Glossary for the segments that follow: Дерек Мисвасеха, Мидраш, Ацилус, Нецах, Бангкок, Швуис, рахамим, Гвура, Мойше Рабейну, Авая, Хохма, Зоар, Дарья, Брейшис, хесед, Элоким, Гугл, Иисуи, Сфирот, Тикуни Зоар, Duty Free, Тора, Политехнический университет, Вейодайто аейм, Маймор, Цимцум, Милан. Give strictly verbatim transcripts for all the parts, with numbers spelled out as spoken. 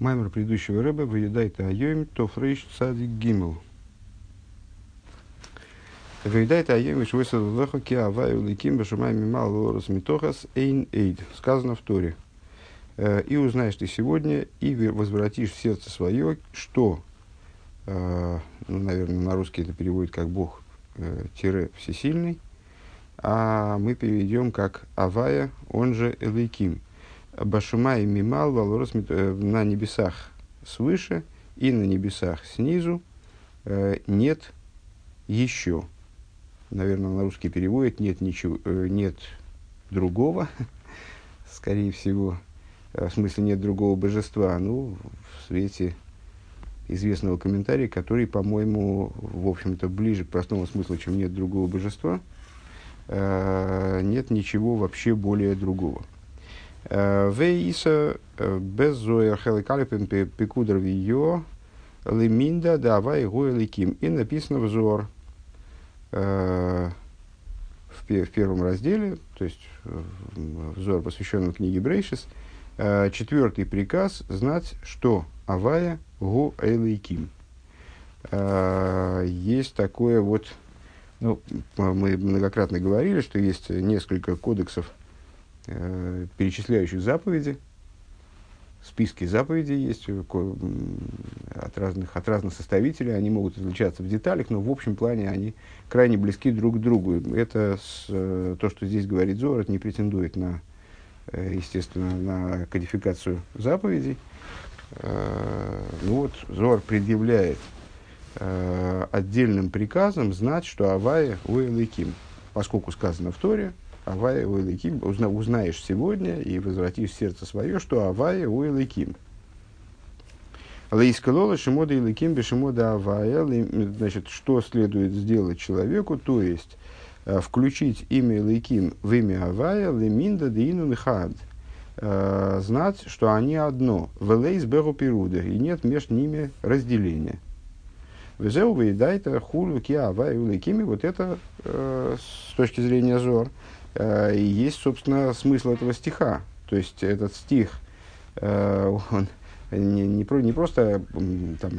Маймор предыдущего рэба «Вейодайто аейм, тофрейш цадик гимел». «Вейодайто аейм, швуис адалаха, ки авая элоким, башумай мимал лорос митохас, эйн эйд». Сказано в Торе. «И узнаешь ты сегодня, и возвратишь в сердце свое, что...» ну, наверное, на русский это переводит как «Бог тире всесильный», а мы переведем как «Авая, он же Элоким». Башумай мимал валорос на небесах свыше и на небесах снизу нет еще. Наверное, на русский переводит нет ничего, нет другого, скорее всего, в смысле нет другого божества. Ну, в свете известного комментария, который, по-моему, в общем-то, ближе к простому смыслу, чем нет другого божества, нет ничего вообще более другого. Вейса без зоя хеликалипен пекудр вио лиминда давай гоеликим. И написано в Зоар в первом разделе, то есть в Зоар, посвященном книге Брейшис, четвертый приказ знать, что Авая гоэликим. Есть такое вот, ну, мы многократно говорили, что есть несколько кодексов, перечисляющих заповеди, списки заповедей есть от разных, от разных составителей, они могут отличаться в деталях, но в общем плане они крайне близки друг к другу. Это с, то, что здесь говорит Зоар, не претендует на, естественно, на кодификацию заповедей. Ну вот, Зоар предъявляет отдельным приказом знать, что Авая уэлэким, поскольку сказано в Торе, Авая уэлэким, узна, узнаешь сегодня и возвратишь в сердце свое, что Авая уэлэким. Лаискалола шимода элэким бешимода Авая, значит, что следует сделать человеку, то есть включить имя элэким в имя Авая, леминда деину нехаад, знать, что они одно, велейс беру перуда, и нет между ними разделения. Везеу вейдайта хулу ки Авая уэлэким, вот это с точки зрения Зоар. Uh, и есть, собственно, смысл этого стиха. То есть, этот стих, uh, он не, не, про, не просто там,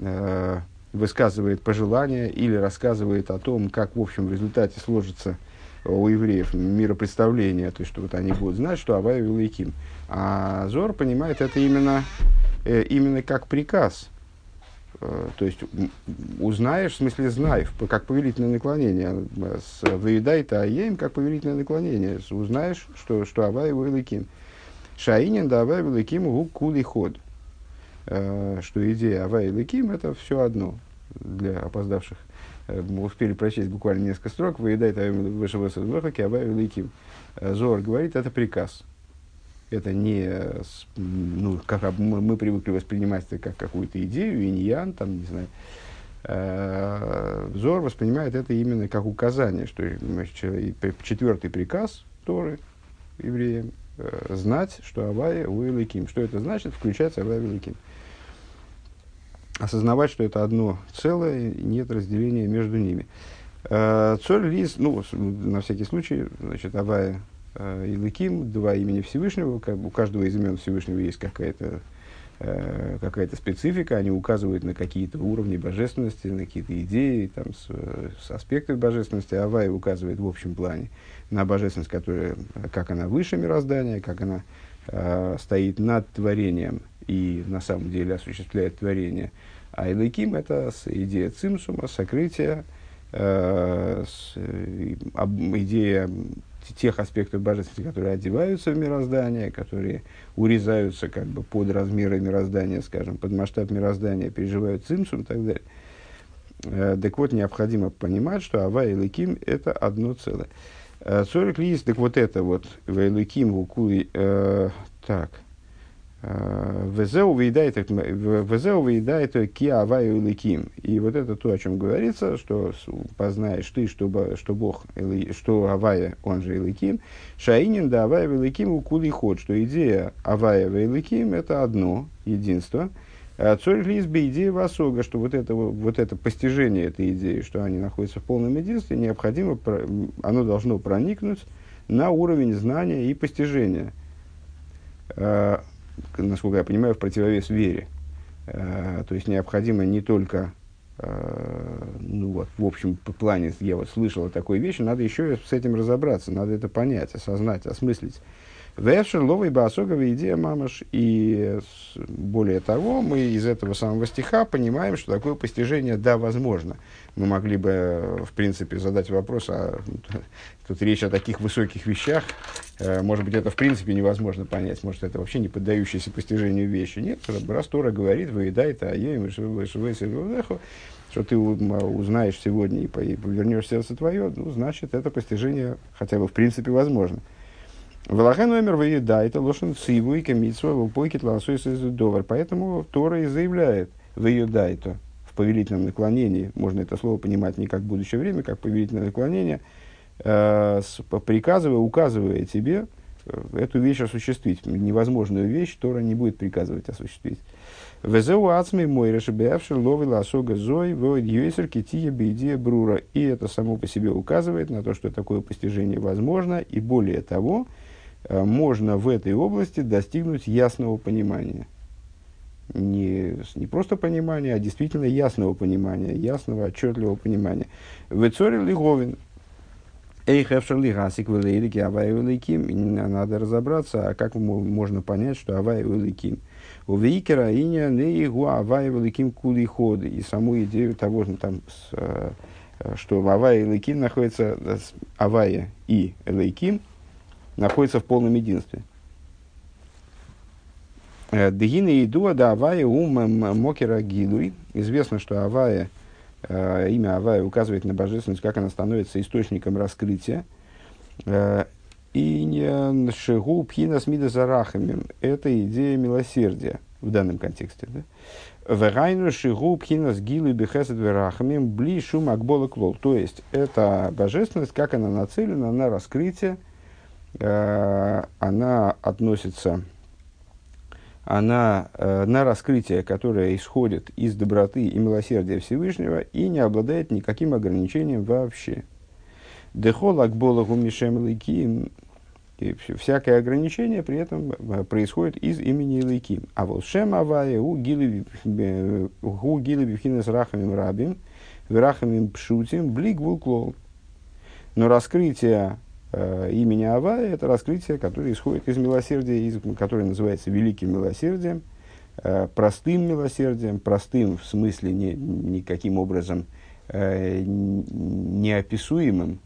uh, высказывает пожелания или рассказывает о том, как, в общем, в результате сложится у евреев миропредставление, то есть, что вот они будут знать, что Авая уэлэким. А Зоар понимает это именно, именно как приказ. То есть, узнаешь, в смысле, знай, как повелительное наклонение. С «Вейодайто аейм» как повелительное наклонение. Узнаешь, что, что Авая уэлэким. «Шаинин да Авая уэлэким гу кули ход». Что идея Авая уэлэким – это все одно для опоздавших. Мы успели прочесть буквально несколько строк. «Вейодайто аейм вэшэвэсэ злэхэки Авая уэлэким». Зоар говорит, это приказ. Это не, ну, как мы, мы привыкли воспринимать это как какую-то идею, иньян, там, не знаю. Э, Зоар воспринимает это именно как указание, что четвертый приказ Торы евреям э, знать, что Авая уэлэким. Что это значит? Включать Авая уэлэким. Осознавать, что это одно целое, нет разделения между ними. Э, Цоль лис, ну, на всякий случай, значит, Авая Элоким, два имени Всевышнего, как, у каждого из имен Всевышнего есть какая-то, э, какая-то специфика, они указывают на какие-то уровни божественности, на какие-то идеи, там, с, с аспектов божественности. Авая указывает в общем плане на божественность, которая, как она выше мироздания, как она э, стоит над творением и на самом деле осуществляет творение. А Элоким – это идея Цимцума, сокрытия, э, с, об, идея тех аспектов божественности, которые одеваются в мироздание, которые урезаются как бы под размеры мироздания, скажем, под масштаб мироздания, переживают цимсум и так далее. Так вот, необходимо понимать, что Авая уэлэким – это одно целое. Цорик лис, так вот это вот, уэлэким, гукуй, так. Везеу вейдайто ки Авая уэлэким. И вот это то, о чем говорится, что познаешь ты, что Бог, что Авая, он же уэлэким. Шаинин да Авая уэлэким укули ход, что идея Авая уэлэким – это одно, единство. Цоль лизбе идея васога, что вот это, вот это постижение этой идеи, что они находятся в полном единстве, необходимо, оно должно проникнуть на уровень знания и постижения. насколько я понимаю, в противовес вере. Э, то есть необходимо не только, э, ну вот, в общем плане, я вот слышал о такой вещи, надо еще с этим разобраться, надо это понять, осознать, осмыслить. Вэшер, ловый басоговая идея мамаш. И более того, мы из этого самого стиха понимаем, что такое постижение, да, возможно. Мы могли бы, в принципе, задать вопрос, а тут речь о таких высоких вещах, может быть, это в принципе невозможно понять, может, это вообще не поддающееся постижению вещи. Нет, раз Тора говорит, вейодайто аейм, что ты узнаешь сегодня и повернешь сердце твое, ну, значит, это постижение хотя бы в принципе возможно. Велахен номер вейодайто лошен циву и камитсу вопойкит лансуис из довар. Поэтому Тора и заявляет вейодайто в повелительном наклонении. Можно это слово понимать не как будущее время, как повелительное наклонение, э, приказывая, указывая тебе эту вещь осуществить. Невозможную вещь Тора не будет приказывать осуществить. Везеу ацми мойреш беавши лови ласога зой войд юэсер кития бейдия брура. И это само по себе указывает на то, что такое постижение возможно, и более того, можно в этой области достигнуть ясного понимания. Не, не просто понимания, а действительно ясного понимания, ясного, отчетливого понимания. «Вецорил лиговин, эйхэвшер лигасик вэлэйдики авай вэлэйким». Надо разобраться, а как можно понять, что авай вэлэйким. «Увейкера иня неигу авай вэлэйким кули ходы». И саму идею того, ну, там, что в авае и лэйким находится, авая и лэйким находится в полном единстве. Дегины идуа да авая ум мокера гилуй. Известно, что авая, имя авая указывает на божественность, как она становится источником раскрытия. И шигу пхина смида за рахамим. Это идея милосердия в данном контексте. Вегайну шигу пхина с гилуй бихесед верахамим бли шум акбола клол. То есть, это божественность, как она нацелена на раскрытие, она относится она, на раскрытие, которое исходит из доброты и милосердия Всевышнего и не обладает никаким ограничением вообще. Дехол акболагу мишем лейким. Всякое ограничение при этом происходит из имени Элоким. А вот шем авае у гилы бифхинес рахамим рабим, верахамим пшутим, бли гвул клол. Но раскрытие имени Авая — это раскрытие, которое исходит из милосердия, из, которое называется великим милосердием, э, простым милосердием, простым в смысле не, никаким образом э, неописуемым,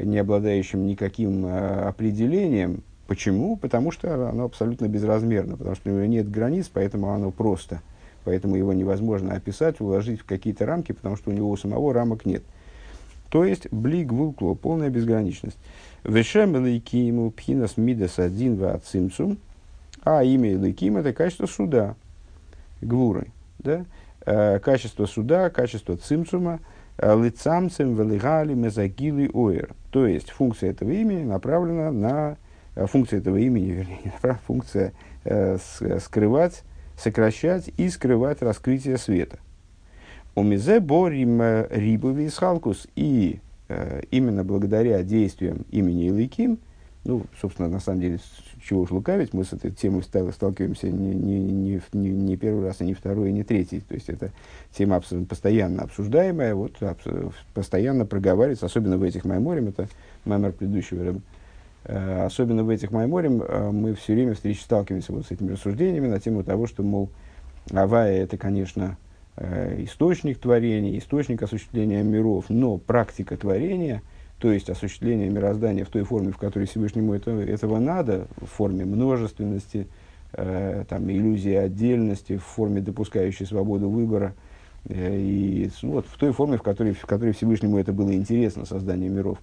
не обладающим никаким э, определением. Почему? Потому что оно абсолютно безразмерно, потому что у него нет границ, поэтому оно просто, поэтому его невозможно описать, уложить в какие-то рамки, потому что у него у самого рамок нет. То есть бли гвул клол, полная безграничность. Вешем элоким пхинас мидас один ва цимцум. А имя элоким — это качество суда, гвуры, да? Э, качество суда, качество цимцума, лицамцем велигали мезагили оэр. То есть функция этого имени направлена на функция этого имени, вернее, функция э, скрывать, сокращать и скрывать раскрытие света. Умизе борим рибови исхалкус. И э, именно благодаря действиям имени Элоким, ну, собственно, на самом деле, чего уж лукавить, мы с этой темой сталкиваемся не, не, не, не первый раз, и не второй, и не третий. То есть, это тема абсолютно постоянно обсуждаемая, вот, абсо- постоянно проговаривается, особенно в этих майморим, это маймор предыдущего рыба. Э, особенно в этих майморим э, мы все время встреч- сталкиваемся вот с этими рассуждениями на тему того, что, мол, авая — это, конечно, источник творения, источник осуществления миров, но практика творения, то есть осуществление мироздания в той форме, в которой Всевышнему это, этого надо, в форме множественности, э, там, иллюзии отдельности, в форме, допускающей свободу выбора, э, и ну, вот, в той форме, в которой, в которой Всевышнему это было интересно, создание миров,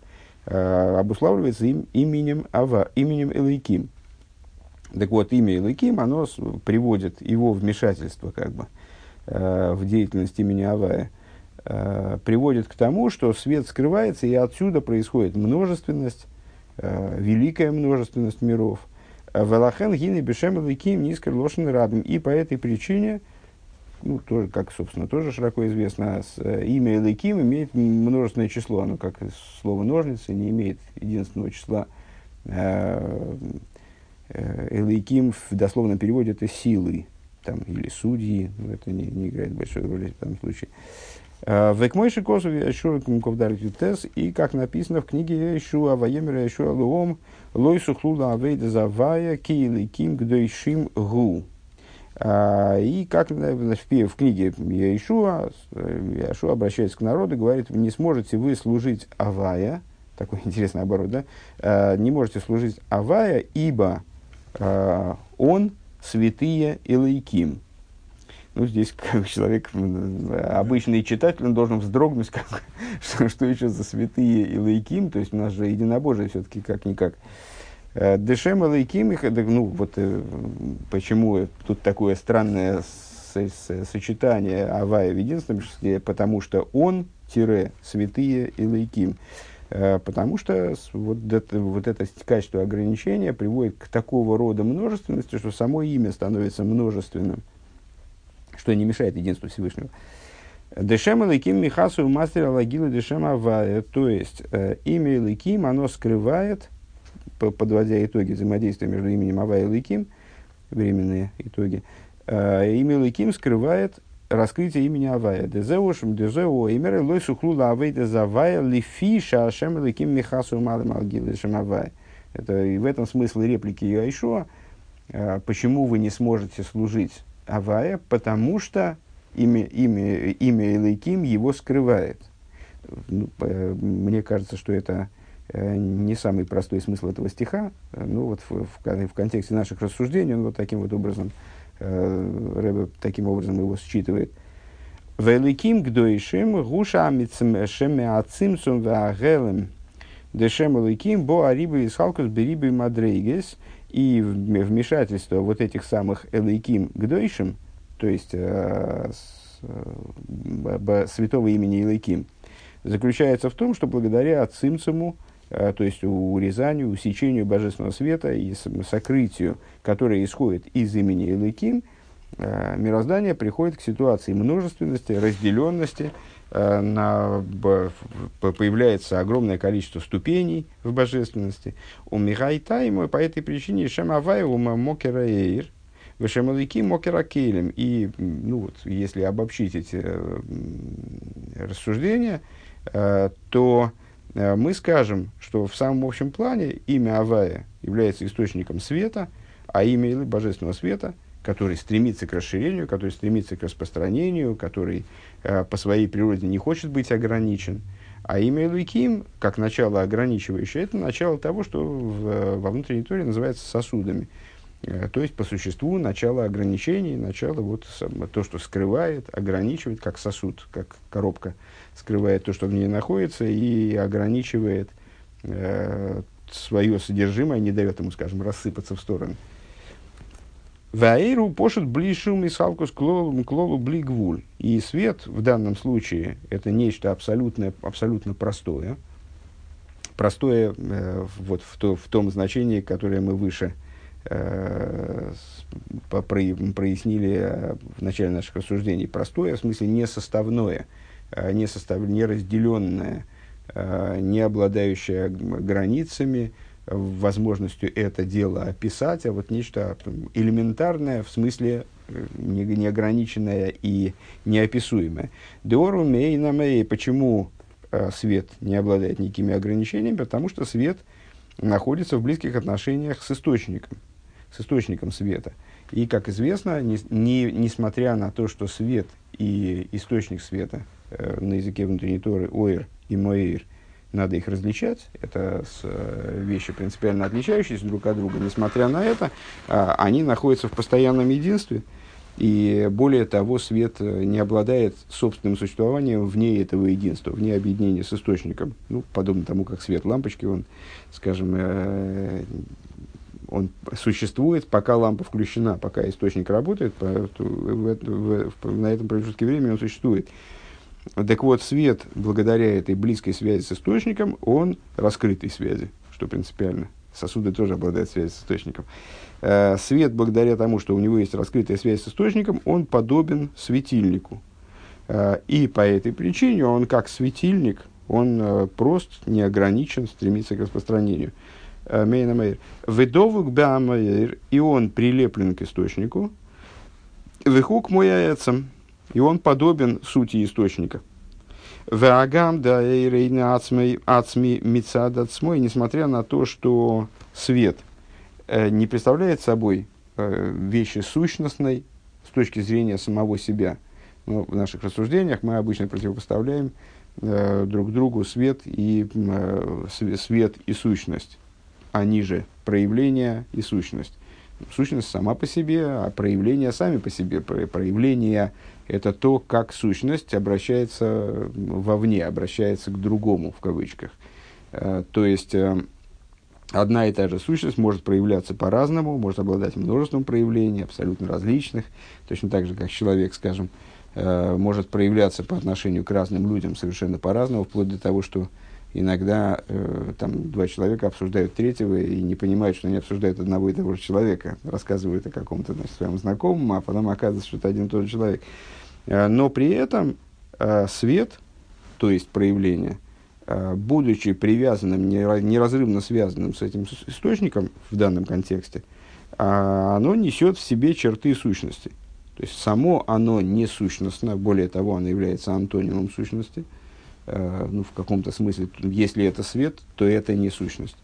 э, обуславливается им, именем Ава, именем Элоким. Так вот, имя Элоким, оно приводит его вмешательство, как бы, в деятельность имени Авая, э, приводит к тому, что свет скрывается, и отсюда происходит множественность, э, великая множественность миров. Велахен гины бешем элоким низкер лошен рабим. И по этой причине, ну, тоже, как, собственно, тоже широко известно, с, э, имя Элоким имеет множественное число, оно, как слово ножницы, не имеет единственного числа, э, Элоким в дословном переводе это силы, там, или судьи, это не, не играет большой роли в данном случае. Векмойши Косов, Яшуа Кумковдар Кютес, и как написано в книге Яшуа Ваемера, Яшуа Луом, Лойсу Хлуда Авейда Завая, Киеликим Гдойшим Гу. И как в книге Яшуа, Яшуа обращается к народу, говорит, не сможете вы служить Авая, такой интересный оборот, да, не можете служить Авая, ибо он святые Элоким. Ну, здесь как человек, обычный читатель, он должен вздрогнуть, как, что, что еще за святые Элоким, то есть у нас же единобожие все-таки как-никак. Дешем Элоким, ну, вот почему тут такое странное сочетание Авая в единственном числе, потому что он, тире, святые Элоким. Потому что вот это, вот это качество ограничения приводит к такого рода множественности, что само имя становится множественным, что не мешает единству Всевышнего. Дешем Элоким Михасу Мастера Лагила Дешем Авая. То есть, э, имя Элоким, оно скрывает, по, подводя итоги взаимодействия между именем Авая и Элоким, временные итоги, э, имя Элоким скрывает раскрытие имени Авая. Дезеушем, Дезео, Имер, Лойсу Хлула Авей Дезавая, Лифиша Ашем Элоким Михасу Малым Алгила Дешем Авая. Это и в этом смысле реплики Яшуа. Э, почему вы не сможете служить Авая, потому что имя, имя, имя Элоким его скрывает. Ну, мне кажется, что это не самый простой смысл этого стиха, но вот в, в, в контексте наших рассуждений он вот таким вот образом, э, Ребе таким образом его считывает. «Великим гдоишим гушами цмешеме ацимцум ваагелем дешем Элоким бо арибы исхалкус берибы мадрейгес». И вмешательство вот этих самых Элоким Гдойшим, то есть э, с, э, святого имени Элоким, заключается в том, что благодаря Цимцуму, э, то есть урезанию, усечению божественного света и сокрытию, которое исходит из имени Элоким, э, мироздание приходит к ситуации множественности, разделенности, э, на, б, появляется огромное количество ступеней в божественности. У Михайтайма по этой причине Шем Авая ума Мокера Эйр, Вешем Элоким Мокера Келем. И, ну, вот, если обобщить эти рассуждения, то мы скажем, что в самом общем плане имя Авая является источником света, а имя божественного света, который стремится к расширению, который стремится к распространению, который э, по своей природе не хочет быть ограничен. А имя Элоким, как начало ограничивающее, это начало того, что в, во внутренней Торе называется сосудами. Э, то есть, по существу, начало ограничений, начало вот, то, что скрывает, ограничивает, как сосуд, как коробка, скрывает то, что в ней находится, и ограничивает э, свое содержимое, не дает ему, скажем, рассыпаться в стороны. Ваэру пошут блишум и салкус клолу блигвуль. И свет в данном случае это нечто абсолютно, абсолютно простое. Простое э, вот в, то, в том значении, которое мы выше э, по, прояснили в начале наших рассуждений. Простое, в смысле несоставное, э, несостав, неразделенное, э, не обладающее границами, возможностью это дело описать, а вот нечто элементарное, в смысле неограниченное и неописуемое. Деору мей на мей. Почему свет не обладает никакими ограничениями? Потому что свет находится в близких отношениях с источником, с источником света. И, как известно, не, не, несмотря на то, что свет и источник света э, на языке внутренней Торы ойр и моэйр, надо их различать, это вещи, принципиально отличающиеся друг от друга. Несмотря на это, они находятся в постоянном единстве. И более того, свет не обладает собственным существованием вне этого единства, вне объединения с источником. Ну, подобно тому, как свет лампочки, он, скажем, он существует, пока лампа включена, пока источник работает, на этом промежутке времени он существует. Так вот, свет, благодаря этой близкой связи с источником, он раскрытой связи, что принципиально. Сосуды тоже обладают связью с источником. Э, свет, благодаря тому, что у него есть раскрытая связь с источником, он подобен светильнику. Э, и по этой причине он, как светильник, он э, прост, неограничен, стремится к распространению. Мейна Мейр. Выдовук Беа Мейр, и он прилеплен к источнику. Выхук мой аэцам, и он подобен сути источника. Веагам да эйрейна ацми мицад ацмой, несмотря на то, что свет не представляет собой вещи сущностной с точки зрения самого себя. Но в наших рассуждениях мы обычно противопоставляем э, друг другу свет и, э, свет и сущность, а ниже проявление и сущность. Сущность сама по себе, а проявление сами по себе. Проявление – это то, как сущность обращается вовне, обращается к другому, в кавычках. Э, то есть, э, одна и та же сущность может проявляться по-разному, может обладать множеством проявлений, абсолютно различных, точно так же, как человек, скажем, может проявляться по отношению к разным людям совершенно по-разному, вплоть до того, что иногда э, там два человека обсуждают третьего и не понимают, что они обсуждают одного и того же человека, рассказывают о каком-то, значит, своем знакомом, а потом оказывается, что это один и тот же человек. Но при этом э, свет, то есть проявление, э, будучи привязанным, неразрывно связанным с этим источником в данном контексте, э, оно несет в себе черты сущности. То есть, само оно не сущностно, более того, оно является антонимом сущности. Э, ну, в каком-то смысле, если это свет, то это не сущность.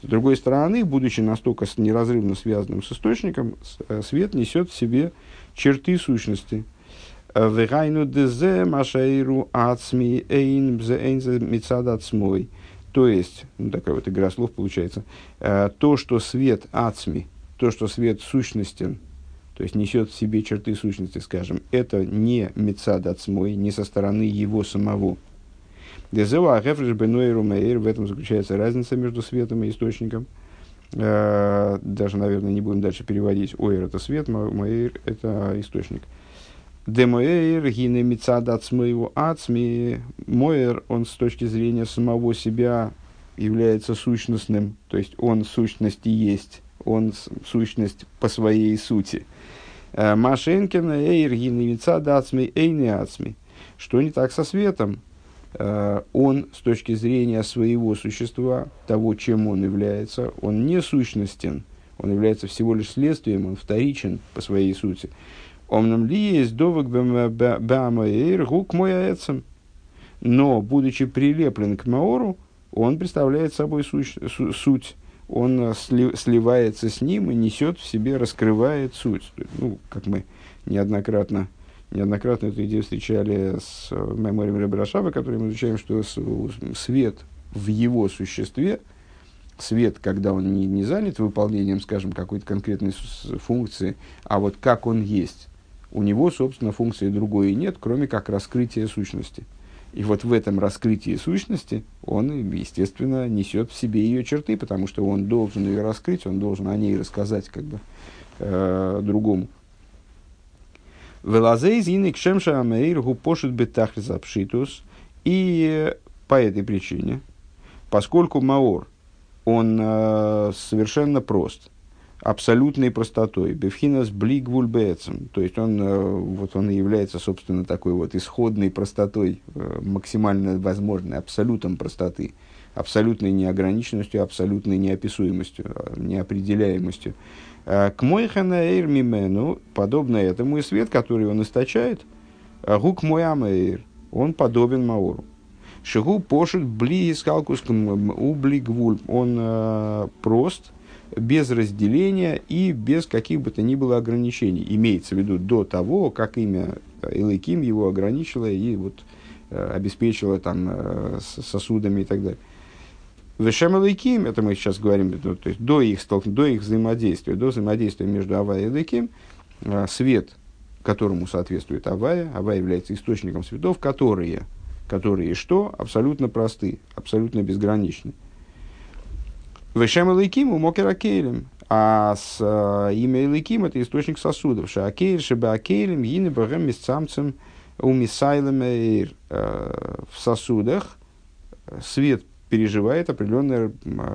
С другой стороны, будучи настолько неразрывно связанным с источником, свет несет в себе черты сущности. То есть, ну, такая вот игра слов получается, э, то, что свет ацми, то, что свет сущностен, то есть несет в себе черты сущности, скажем, это не мецад ацмой, не со стороны его самого. В этом заключается разница между светом и источником. Даже, наверное, не будем дальше переводить. Ойр – это свет, мейр – это источник. Демоэйр гине мецад ацмоего ацми. Мойр, он с точки зрения самого себя является сущностным, то есть он сущности есть. Он сущность по своей сути. Машенкина эйргиневица дацми эйнеацми. Что не так со светом? Он с точки зрения своего существа, того, чем он является, он не сущностен. Он является всего лишь следствием, он вторичен по своей сути. Омнам ли есть довок бама эйр гук мой аэцем. Но, будучи прилеплен к маору, он представляет собой суть. Он сливается с ним и несет в себе, раскрывает суть. Ну, как мы неоднократно, неоднократно эту идею встречали с Майморем Рабашава, который мы изучаем, что свет в его существе, свет, когда он не, не занят выполнением, скажем, какой-то конкретной функции, а вот как он есть, у него, собственно, функции другой и нет, кроме как раскрытия сущности. И вот в этом раскрытии сущности он, естественно, несет в себе ее черты, потому что он должен ее раскрыть, он должен о ней рассказать как бы э, другому. И по этой причине, поскольку Маор, он э, совершенно прост, абсолютной простотой, бифхинас бли гвуль беэцем, то есть он, вот он и является, собственно, такой вот исходной простотой, максимально возможной, абсолютом простоты, абсолютной неограниченностью, абсолютной неописуемостью, неопределяемостью. К мойхана эйр мимену, подобно этому и свет, который он источает, гук моям эйр, он подобен маору. Шигу пошит бли искалкус убли гвуль, он прост, без разделения и без каких бы то ни было ограничений. Имеется в виду до того, как имя Элоким его ограничило и вот, э, обеспечило там, э, сосудами и так далее. Вешем Элоким, это мы сейчас говорим, ну, то есть до их, столк... до их взаимодействия, до взаимодействия между Авая и Элоким, э, свет, которому соответствует Авая, Авая является источником светов, которые, которые что? Абсолютно просты, абсолютно безграничны. Вешем Элоким умокер акейлем, а с имя Элоким это источник сосудов. Шаакейль, шебаакейлем, гинебагэм мисцамцем умисайлем эйр. В сосудах свет переживает определенное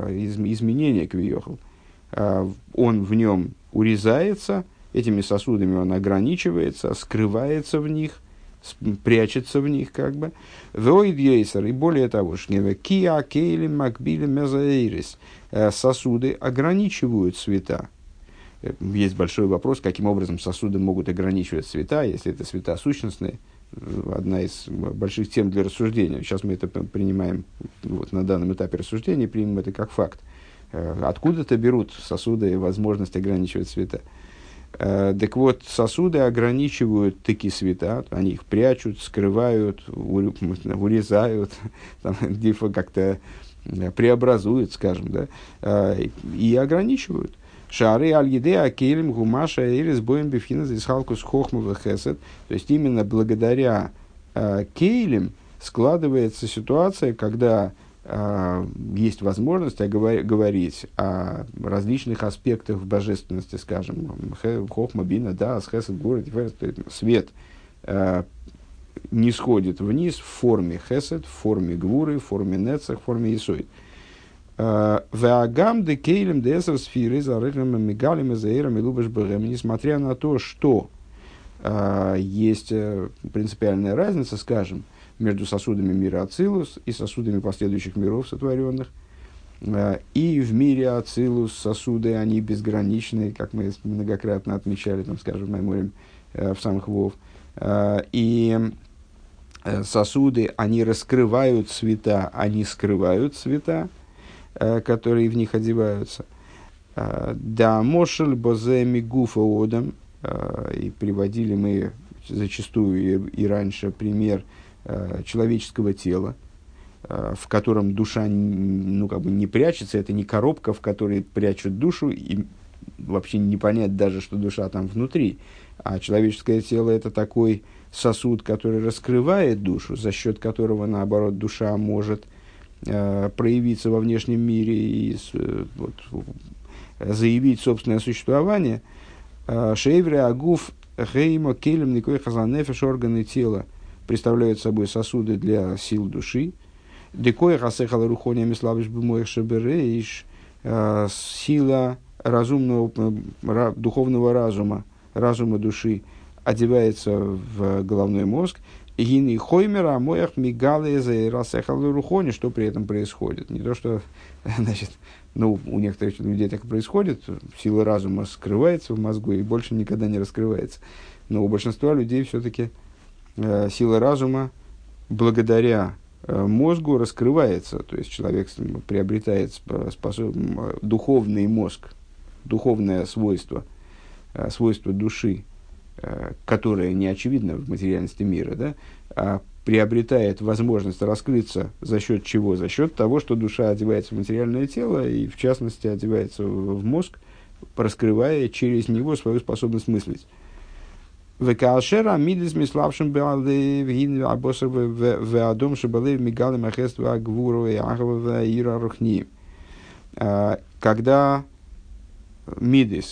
изменение квиёхл. Он в нем урезается, этими сосудами он ограничивается, скрывается в них, прячется в них, как бы. И более того, киа, кейли, макбили, мезаэрис. Сосуды ограничивают цвета. Есть большой вопрос, каким образом сосуды могут ограничивать цвета, если это цвета сущностные. Одна из больших тем для рассуждения. Сейчас мы это принимаем, вот, на данном этапе рассуждения, примем это как факт. Откуда-то берут сосуды возможность ограничивать цвета. Так вот, сосуды ограничивают такие цвета, они их прячут, скрывают, урезают, там, как-то преобразуют, скажем, да, и ограничивают. Шары аль-еде акелем гумаша или с боем бифхина за исхалку с хохмова хесед. То есть, именно благодаря э, кейлем складывается ситуация, когда э, есть возможность оговор- говорить о различных аспектах божественности, скажем, хохма, бина, да, с хесед, гура, свет э, не сходит вниз в форме хесед, в форме гвуры, в форме нецах, в форме Иисуи. Несмотря на то, что uh, есть uh, принципиальная разница, скажем, между сосудами мира Ацилус и сосудами последующих миров сотворенных, uh, и в мире Ацилус сосуды, они безграничные, как мы многократно отмечали, там, скажем, в Майморе, uh, в самых вов, uh, и uh, сосуды, они раскрывают цвета, они скрывают цвета, которые в них одеваются. Да, мошель боземи гуфа одам, и приводили мы зачастую и, и раньше пример человеческого тела, в котором душа, ну, как бы не прячется, это не коробка, в которой прячут душу, и вообще не понять даже, что душа там внутри. А человеческое тело – это такой сосуд, который раскрывает душу, за счет которого, наоборот, душа может проявиться во внешнем мире и вот, заявить собственное существование. Шейвре, агуф, хеймо, келем, никой, хазанефиш, органы тела представляют собой сосуды для сил души. Декой, хасехала, рухонями, слабыш, бумоих, шеберейш, сила разумного, духовного разума, разума души одевается в головной мозг. Гини хоймера моях мигалеза и расехал рухони, что при этом происходит. Не то, что, значит, ну, у некоторых людей так и происходит, сила разума скрывается в мозгу и больше никогда не раскрывается. Но у большинства людей все-таки э, сила разума благодаря э, мозгу раскрывается. То есть человек приобретает способ... духовный мозг, духовное свойство, э, свойство души, которая не очевидна в материальности мира, да, а приобретает возможность раскрыться за счет чего? За счет того, что душа одевается в материальное тело и, в частности, одевается в мозг, раскрывая через него свою способность мыслить. Когда мидис,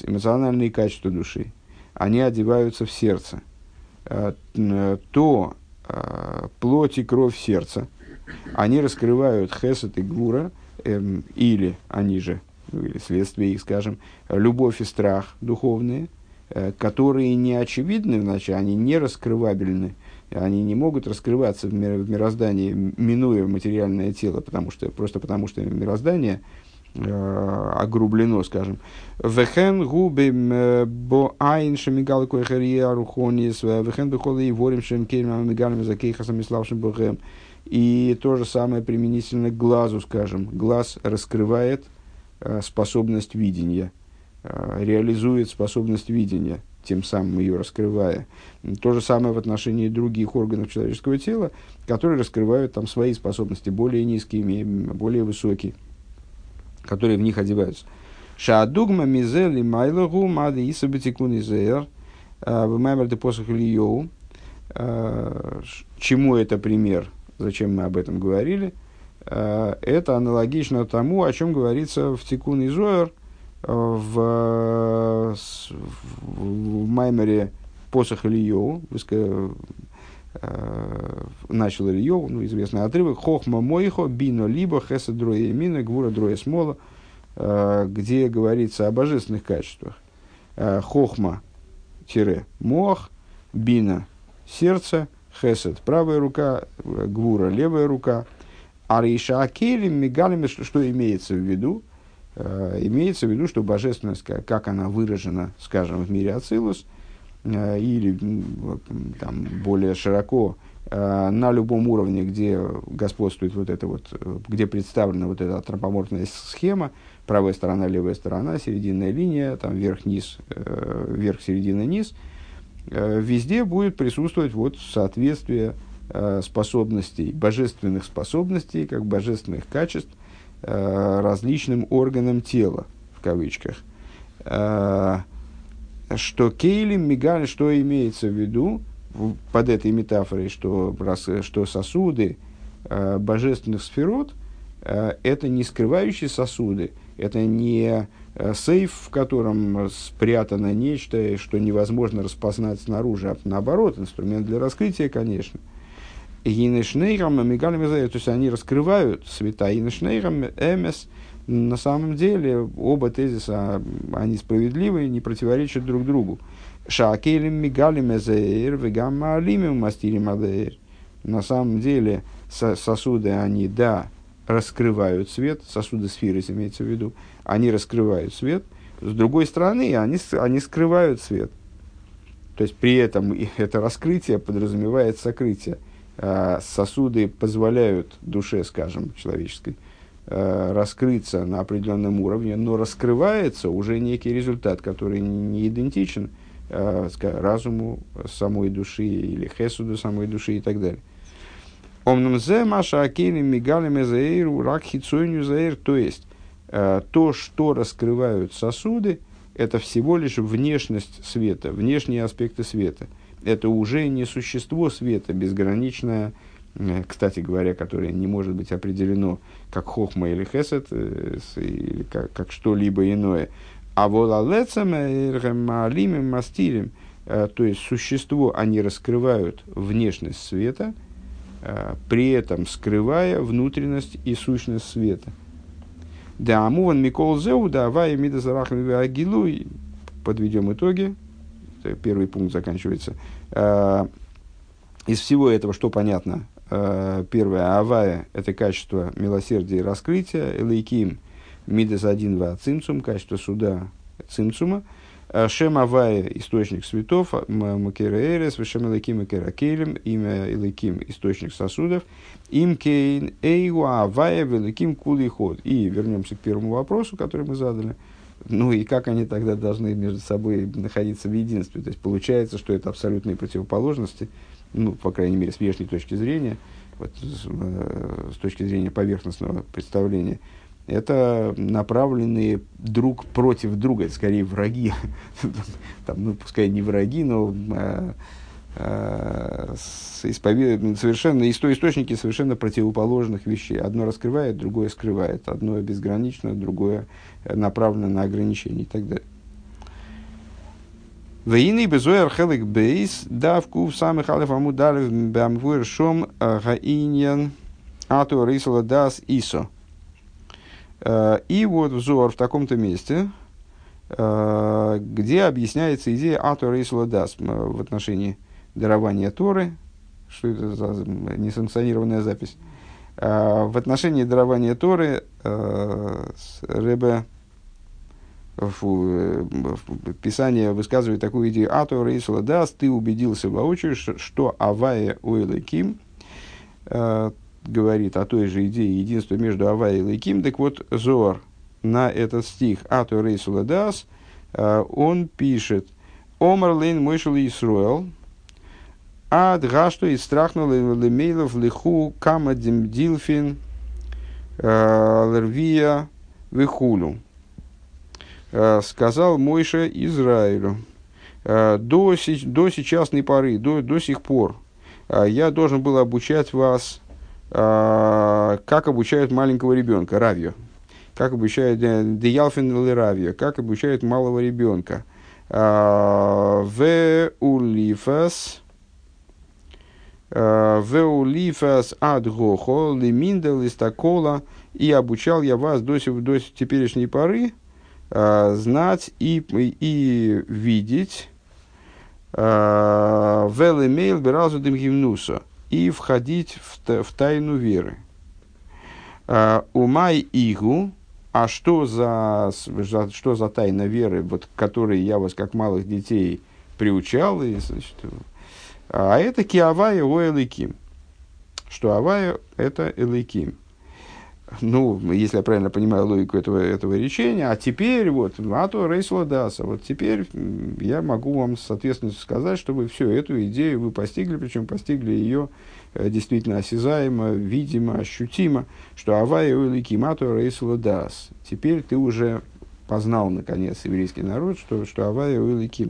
эмоциональные качества души, они одеваются в сердце, то плоть и кровь сердца, они раскрывают хесед и гвура, или они же, или следствие их, скажем, любовь и страх духовные, которые не очевидны, значит, они не раскрывабельны, они не могут раскрываться в мироздании, минуя материальное тело, потому что, просто потому что мироздание огрублено, скажем. Вехен губим бо айншем игал койхерия рухонис, вехен бехолы и воримшем кеймам мигалем за кейхасом и славшим богем. И то же самое применительно к глазу, скажем. Глаз раскрывает способность видения, реализует способность видения, тем самым ее раскрывая. То же самое в отношении других органов человеческого тела, которые раскрывают там свои способности, более низкие, более высокие, которые в них одеваются. Шаадугма мизели майлогу мады исабетикуни зеер в маймер де посох лиоу. Чему это пример? Зачем мы об этом говорили? Это аналогично тому, о чем говорится в Тикуни Зоар в, в маймере посох лиоу. Начал Ильев, ну, известный отрывок, «Хохма мойхо, бино либо, хеса дроя мина, гвура дроя смола», где говорится о божественных качествах. «Хохма» – «мох», «бина» – «сердце», Хесед правая рука, Гвура левая рука. Ариша Акелим Мигалим, что имеется в виду? Имеется в виду, что божественность, как она выражена, скажем, в мире Ацилус, или там, более широко, на любом уровне, где господствует вот это вот, где представлена вот эта антропоморфная схема, правая сторона, левая сторона, серединная линия, там верх-низ, верх-середина-низ, везде будет присутствовать вот соответствие способностей, божественных способностей, как божественных качеств, различным органам тела, в кавычках. Что кейлим мигаль, что имеется в виду под этой метафорой, что, что сосуды божественных сфирот это не скрывающие сосуды, это не сейф, в котором спрятано нечто, что невозможно распознать снаружи, а наоборот, инструмент для раскрытия, конечно. То есть они раскрывают света Инешнейрам, Эмес. На самом деле оба тезиса, они справедливы, не противоречат друг другу. Шаакелим мигалим эзеир, вегамма алимим мастирим адеир. На самом деле сосуды, они, да, раскрывают свет, сосуды сферы имеется в виду, они раскрывают свет, с другой стороны, они, они скрывают свет. То есть при этом это раскрытие подразумевает сокрытие. Сосуды позволяют душе, скажем, человеческой, раскрыться на определенном уровне, но раскрывается уже некий результат, который не идентичен разуму самой души или хесуду самой души и так далее. То есть, то, что раскрывают сосуды, это всего лишь внешность света, внешние аспекты света. Это уже не существо света, безграничное, кстати говоря, которое не может быть определено как хохма или хесед, или как, как что-либо иное. А волалецам алимим мастирим, то есть существо, они раскрывают внешность света, при этом скрывая внутренность и сущность света. Да, амуван микол зеу, да, авая мида зарахами веагилу. Подведем итоги. Первый пункт заканчивается. Из всего этого, что понятно? Первое. Авая – это качество милосердия и раскрытия. Элоким – мидас один ва цимцум, качество суда цимцума. Шем Авая – источник светов. Макера эрес, вешем Элоким макера келем. Имя Элоким – источник сосудов. Им кейн эйгу авая велоким кули ход. И вернемся к первому вопросу, который мы задали. Ну и как они тогда должны между собой находиться в единстве? То есть получается, что это абсолютные противоположности, ну, по крайней мере, с внешней точки зрения, вот, с, э, с точки зрения поверхностного представления. Это направленные друг против друга, это скорее враги. Там, ну, пускай не враги, но э, э, исповед... совершенно исто- источники совершенно противоположных вещей. Одно раскрывает, другое скрывает. Одно безгранично, другое направлено на ограничение и так далее. Вейны безуэр хелик бейс давку в самых алиф амудалев бамвуэр шом гаиньян ату рисла дас исо. И вот взор в таком-то месте, где объясняется идея ату рисла дас в отношении дарования Торы, что это за несанкционированная запись, в отношении дарования Торы Ребе Фу, Писание высказывает такую идею: «Ато рейсла дас, ты убедился воочию, что Авая у Элоким», э, говорит о той же идее единства между Авая и Элоким. Так вот, Зоар на этот стих «Ато рейсла дас», э, он пишет: «Омар лейн мойшел Исруэл, ад гашто истрахнул лемейлов лиху кама дилфин лервия вихулю». Сказал Мойше Израилю: до, до сейчасной поры, до, до сих пор я должен был обучать вас, как обучают маленького ребенка, равью, как обучают деялфин или равью, как обучают малого ребенка. Ве улифас, ве улифас ад гохо, лиминдел истакола, и обучал я вас до, до теперешней поры знать и, и, и видеть Вел имейл беразудым гимнуса. И входить в, в тайну веры. Умай игу. А что за, за, что за тайна веры, вот, которой я вас, как малых детей, приучал? И, значит, а это ки авая о элоким. Что авая – это элоким. Ну, если я правильно понимаю логику этого, этого речения, а теперь вот, а то рейслодаса, вот теперь я могу вам с ответственностью сказать, что вы всю эту идею вы постигли, причем постигли ее действительно осязаемо, видимо, ощутимо, что авая элоким, а то рейслодас. Теперь ты уже познал, наконец, еврейский народ, что, что авая элоким.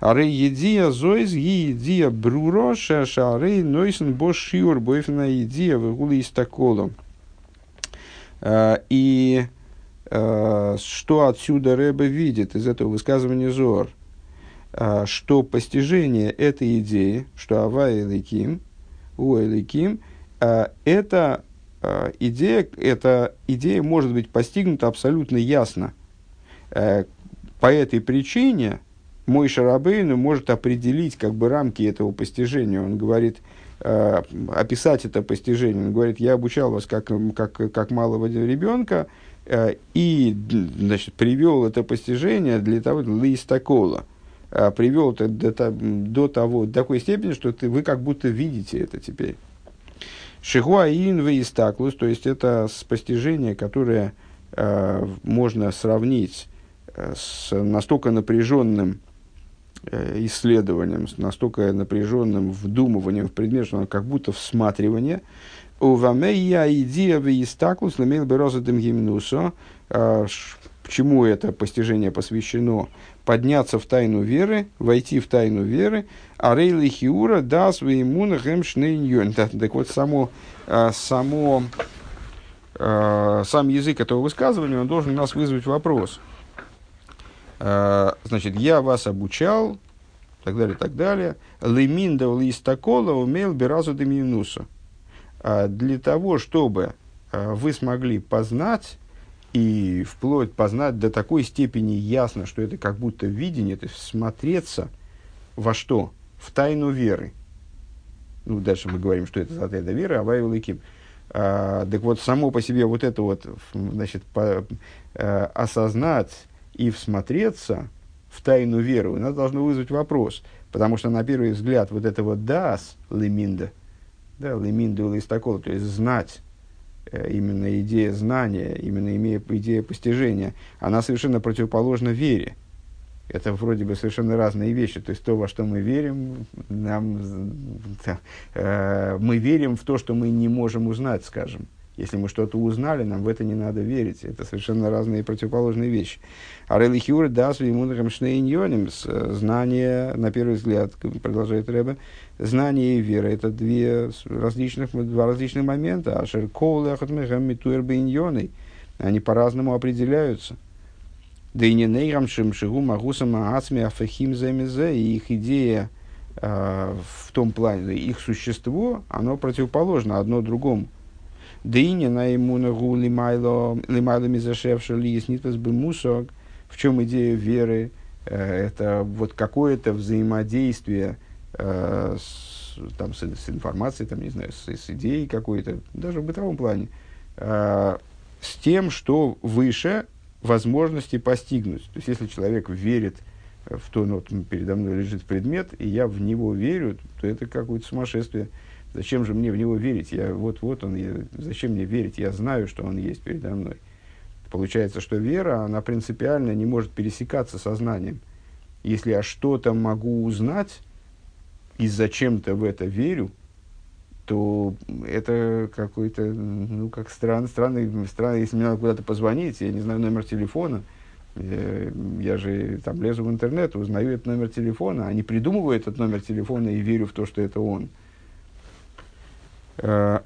Арей едия зоис, едия бруро, шаша арей нойсен бо шиур, бойфена едия выгули истаколом. Uh, и uh, что отсюда Рэбе видит из этого высказывания Зоар? Uh, что постижение этой идеи, что Авая Элоким, у Элоким, uh, это uh, идея, эта идея может быть постигнута абсолютно ясно. Uh, по этой причине Мойше Рабейну может определить как бы рамки этого постижения. Он говорит... описать это постижение. Он говорит, я обучал вас как, как, как малого ребенка и, значит, привел это постижение для того, для истокола. Привел это до, до того, до такой степени, что ты, вы как будто видите это теперь. Шихуаин веистаклус, то есть это постижение, которое э, можно сравнить с настолько напряженным исследованием, с настолько напряженным вдумыванием в предмет, что оно как будто всматривание. Почему это постижение посвящено? Подняться в тайну веры, войти в тайну веры. Так вот, само, само, сам язык этого высказывания, он должен у нас вызвать вопрос. Значит, я вас обучал, так далее, так далее. Леминдов листакола умел биразу деминусу. Для того, чтобы вы смогли познать, и вплоть познать до такой степени ясно, что это как будто видение, то есть смотреться во что? В тайну веры. Ну, дальше мы говорим, что это за тайна веры, авая элоким. Так вот, само по себе вот это вот, значит, по, осознать, и всмотреться в тайну веры, у нас должно вызвать вопрос. Потому что, на первый взгляд, вот этого «даас» леминда, да, леминда листакола, то есть знать, именно идея знания, именно имея, идея постижения, она совершенно противоположна вере. Это вроде бы совершенно разные вещи. То есть то, во что мы верим, нам, да, э, мы верим в то, что мы не можем узнать, скажем. Если мы что-то узнали, нам в это не надо верить. Это совершенно разные противоположные вещи. Арелихиур дас вимунахам шнейньоним. Знание, на первый взгляд, продолжает Ребе, знание и вера – это две различных, два различных момента. Ашеркоулы ахатмехам митуэрбэйньоны. Они по-разному определяются. Да и не нейрам шимшигу магусам аацми афэхим зэмизэ. И их идея э, в том плане, их существо, оно противоположно одно другому. Дыня на иммунагу лимайлами зашевшили яснитвас бымусок. В чем идея веры? Это вот какое-то взаимодействие э, с, там, с, с информацией, там, не знаю, с, с идеей какой-то, даже в бытовом плане, э, с тем, что выше возможности постигнуть. То есть, если человек верит в то, ну, вот передо мной лежит предмет, и я в него верю, то это какое-то сумасшествие. Зачем же мне в него верить? Я, вот, вот он, я, зачем мне верить? Я знаю, что он есть передо мной. Получается, что вера, она принципиально не может пересекаться со знанием. Если я что-то могу узнать и зачем-то в это верю, то это какой-то, ну, как странно, странно, странно, если мне надо куда-то позвонить, я не знаю номер телефона, я, я же там лезу в интернет, узнаю этот номер телефона, а не придумываю этот номер телефона и верю в то, что это он. В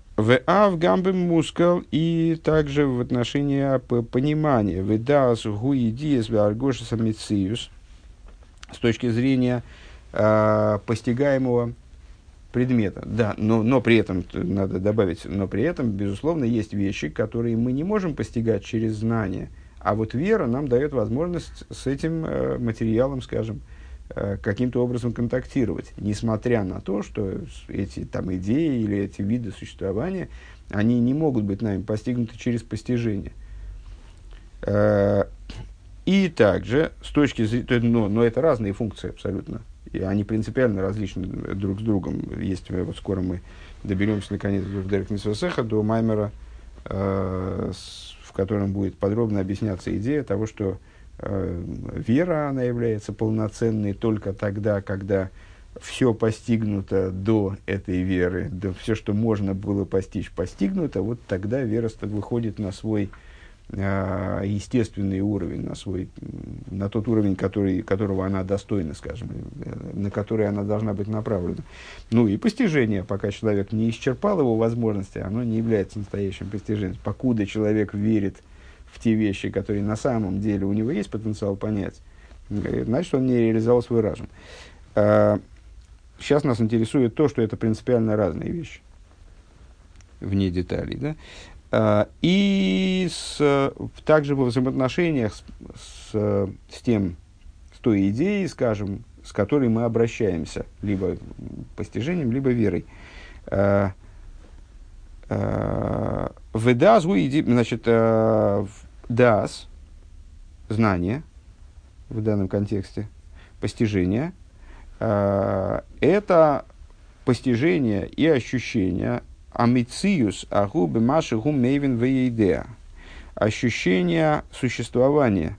гамбем мускал и также в отношении понимания выдас гуидиес варгоши самициус с точки зрения э, постигаемого предмета, да, но, но при этом надо добавить, но при этом безусловно есть вещи, которые мы не можем постигать через знание, а вот вера нам дает возможность с этим материалом, скажем, каким-то образом контактировать, несмотря на то, что эти там идеи или эти виды существования, они не могут быть нами постигнуты через постижение. И также, с точки зрения, но, но это разные функции абсолютно, и они принципиально различны друг с другом. Есть, вот скоро мы доберемся наконец в Дерек Мисвасеха до Маймора, в котором будет подробно объясняться идея того, что вера, она является полноценной только тогда, когда все постигнуто до этой веры, до, все, что можно было постичь, постигнуто, вот тогда вера выходит на свой э, естественный уровень, на, свой, на тот уровень, который, которого она достойна, скажем, на который она должна быть направлена. Ну и постижение, пока человек не исчерпал его возможности, оно не является настоящим постижением. Покуда человек верит в те вещи, которые на самом деле у него есть потенциал понять, значит, он не реализовал свой разум. Сейчас нас интересует то, что это принципиально разные вещи, вне деталей. Да? И с, также во взаимоотношениях с, с, с тем, с той идеей, скажем, с которой мы обращаемся, либо постижением, либо верой. Ведаз, значит, дас, знание в данном контексте, постижение, это постижение и ощущение амициюс ахубе маши гумейвен вейдеа, ощущение существования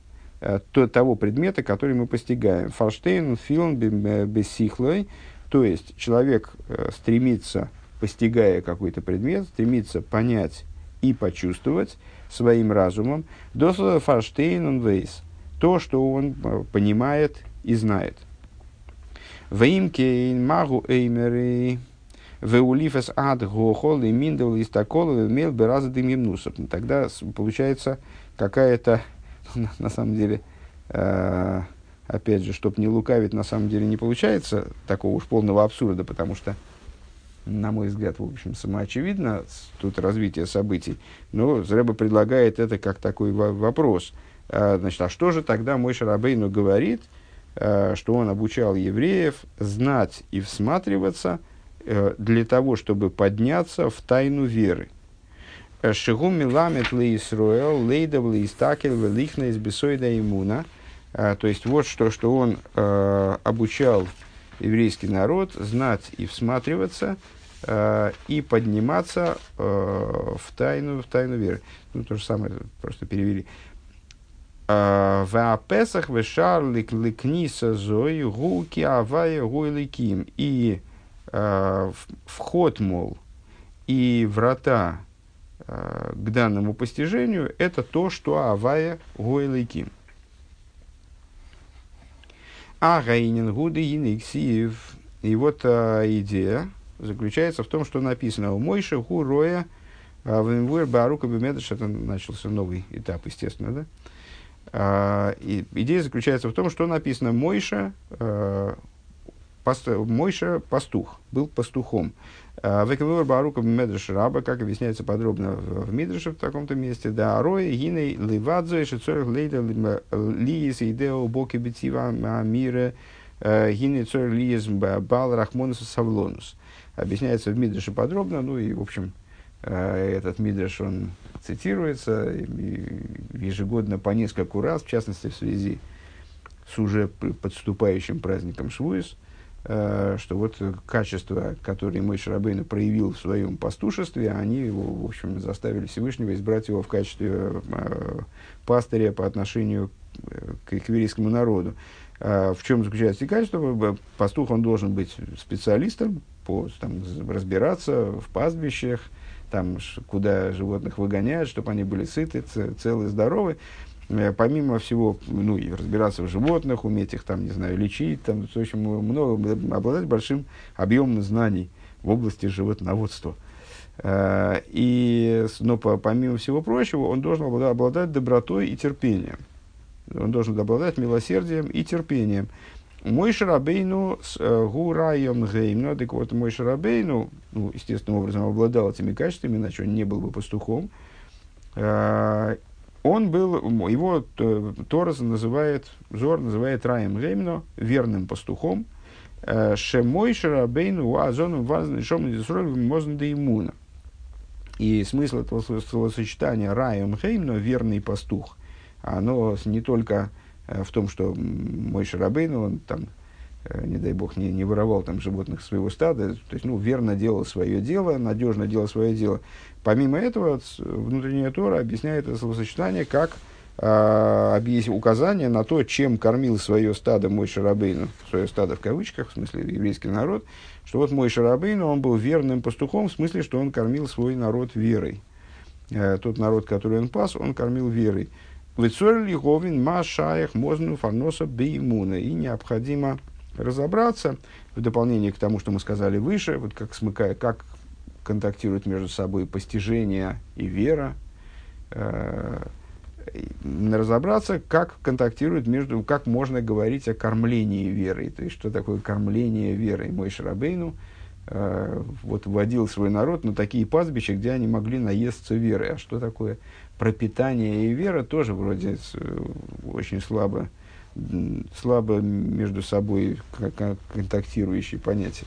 того предмета, который мы постигаем. Фарштейн филн бессихлой, то есть человек стремится, постигая какой-то предмет, стремится понять и почувствовать своим разумом до фарштейн вейс, то, что он понимает и знает. Веймкейн магу эймери веулифес ад гохол и миндал истакол имел бы раза дым гимнусов. Тогда получается какая-то, на самом деле, опять же, чтобы не лукавить, на самом деле не получается такого уж полного абсурда, потому что, на мой взгляд, в общем, самоочевидно тут развитие событий, но Зрэба предлагает это как такой вопрос. Значит, а что же тогда Мойше Рабейну говорит, что он обучал евреев знать и всматриваться для того, чтобы подняться в тайну веры? Шигу миламет ле Исруэл, лейдав ле Истакель, велихна из бесойда имуна. То есть, вот что, что он обучал еврейский народ знать и всматриваться э, и подниматься э, в тайну, в тайну веры. Ну, то же самое, просто перевели. В Песах вешарлик ликниса зои гуки авая гуйликим. И э, вход, мол, и врата э, к данному постижению – это то, что авая гуйликим. И вот а, идея заключается в том, что написано у Мойше Хуроя Вимвуэр Барука Бемедаш, это начался новый этап, естественно, да? А, и, идея заключается в том, что написано Мойше, а, паст, Мойше пастух, был пастухом. Вимвуэр Барука Бемедаш Раба, как объясняется подробно в, в Мидраше в таком-то месте, да, Роя Гиней Ливадзо и Шицорих Лейда Лиес Идео Боки Бетива Амира Гиней Цорих Лиес Бал Рахмонус Савлонус. Объясняется в Мидраше подробно, ну и, в общем, этот Мидраш, он цитируется ежегодно по нескольку раз, в частности, в связи с уже подступающим праздником Швуис, что вот качества, которые Мойше Рабейну проявил в своем пастушестве, они его, в общем, заставили Всевышнего избрать его в качестве э, пастыря по отношению к еврейскому народу. Э, в чем заключается качество? Пастух, он должен быть специалистом, по, там, разбираться в пастбищах, там, куда животных выгоняют, чтобы они были сыты, целы, здоровы. Помимо всего, ну, и разбираться в животных, уметь их, там, не знаю, лечить, там, в общем, много, обладать большим объемом знаний в области животноводства. И, но по, помимо всего прочего, он должен обладать, обладать добротой и терпением. Он должен обладать милосердием и терпением. Мойше Рабейну с Гураем Геймно, так вот, Мойше Рабейну, ну, естественным образом, обладал этими качествами, иначе он не был бы пастухом. он был, его Тора называет, Зоар называет раем лемно, верным пастухом, ше Мойше Рабейну уазону вазны шом дисроль мозн де имуна. И смысл этого словосочетания раем лемно, верный пастух, оно не только в том, что Мойше Рабейну, он там, не дай бог, не, не воровал там животных своего стада, то есть, ну, верно делал свое дело, надежно делал свое дело. Помимо этого, внутренняя Тора объясняет это словосочетание как э, указание на то, чем кормил свое стадо Мойше Рабейну, свое стадо в кавычках, в смысле еврейский народ, что вот Мойше Рабейну, он был верным пастухом, в смысле, что он кормил свой народ верой. Э, тот народ, который он пас, он кормил верой. «Вецор лиховин ма шаях мозну фарноса беймуна». И необходимо разобраться, в дополнение к тому, что мы сказали выше, вот как, смыкая, как контактируют между собой постижение и вера, э, разобраться, как контактируют между, как можно говорить о кормлении верой, то есть что такое кормление верой. Мойше Рабейну э, вот вводил свой народ на такие пастбища, где они могли наесться верой, а что такое пропитание и вера, тоже вроде очень слабо, слабо между собой контактирующие понятия.